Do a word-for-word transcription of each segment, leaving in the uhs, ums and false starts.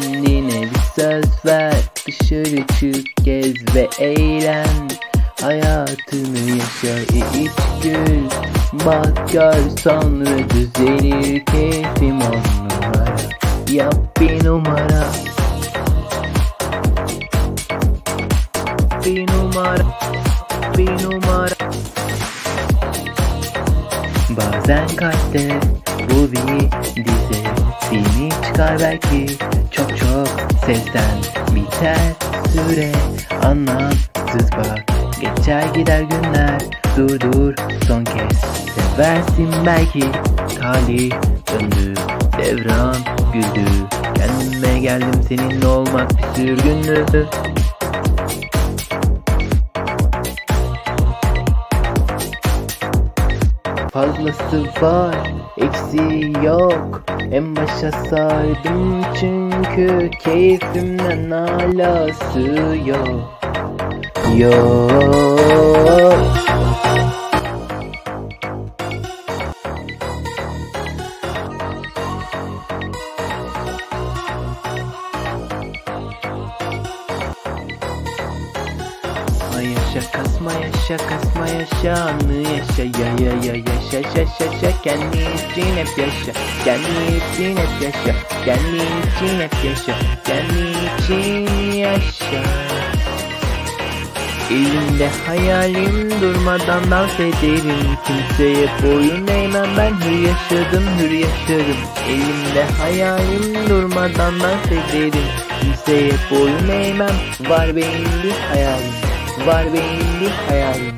kendine bir söz ver, dışarı çık, gez ve eğlen. Hayatını yaşa, iç gül, bak gör, sonra düzelir keyfim on numara. Yap bir numara, bir numara, bir numara. Bazen kalpte bu bir dize, seni çıkar belki çok çok sesten. Biter süre, anlamsız bak, geçer gider günler, durdur son kez. Seversin belki talih döndü, devran güldü, kendime geldim seninle olmak bir sürgünlü. Fazlası var, eksiği yok. En başa saydım çünkü keyfimden alası yok. Yok. Yaşa, kasma yaşa, kasma yaşa, anı yaşa, ya ya ya yaşa, yaşa, yaşa, kendi için hep yaşa, kendi için hep yaşa, kendi için hep yaşa, kendi için yaşa. Elimde hayalim durmadan dans ederim, kimseye boyun eğmem, ben hür yaşadım, hür yaşarım. Elimde hayalim durmadan dans ederim, kimseye boyun eğmem, var benim bir hayalim, var benim bir hayalim.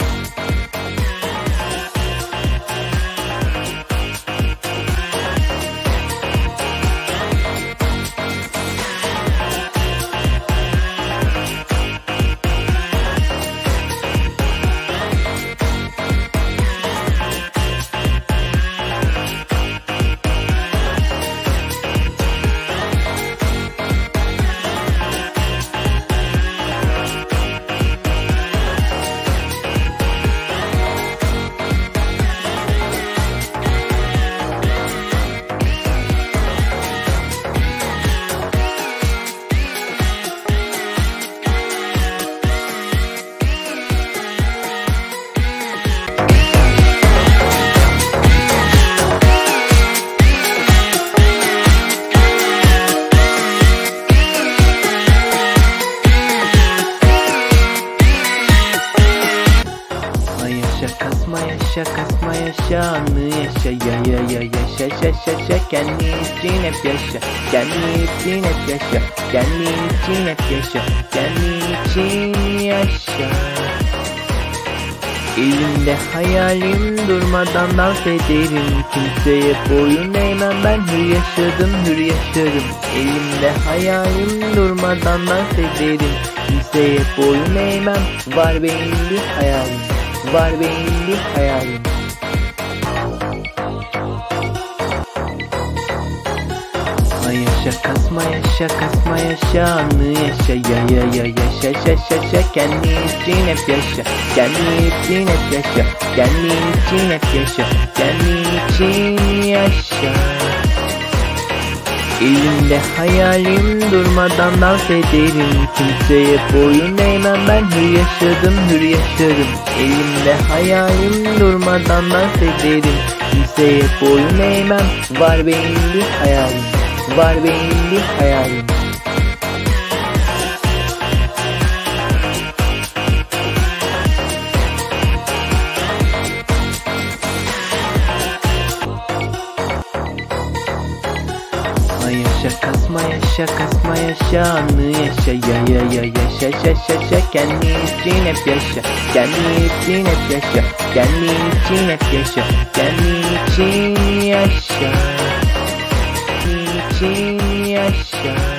Yaşa, kasma yaşa, anı yaşa, ya ya ya yaşa, yaşa, yaşa, kendi için hep yaşa, kendi için hep yaşa, kendi için hep yaşa, kendi için yaşa. Elimde hayalim durmadan dans ederim, kimseye boyun eğmem, ben hür yaşadım, hür yaşarım. Elimde hayalim durmadan dans ederim, kimseye boyun eğmem, var benim bir hayalim, var benim bir hayalim. Yaşa, kasma yaşa, kasma yaşa, anı yaşa, ya ya ya yaşa, yaşa, yaşa, kendi için hep yaşa, kendi için hep yaşa, kendi için hep yaşa, kendi için yaşa. Elimde hayalim durmadan dans ederim, kimseye boyun eğmem, ben hür yaşadım, hür yaşarım. Elimde hayalim durmadan dans ederim, kimseye boyun eğmem, var benim bir hayalim, var benim bir hayalim. Yaşa, kasma yaşa, kasma yaşa, anı yaşa, ya ya ya yaşa, yaşa, yaşa, kendi için hep yaşa, kendi için hep yaşa, kendi için hep yaşa, kendi için yaşa, kendi için yaşa.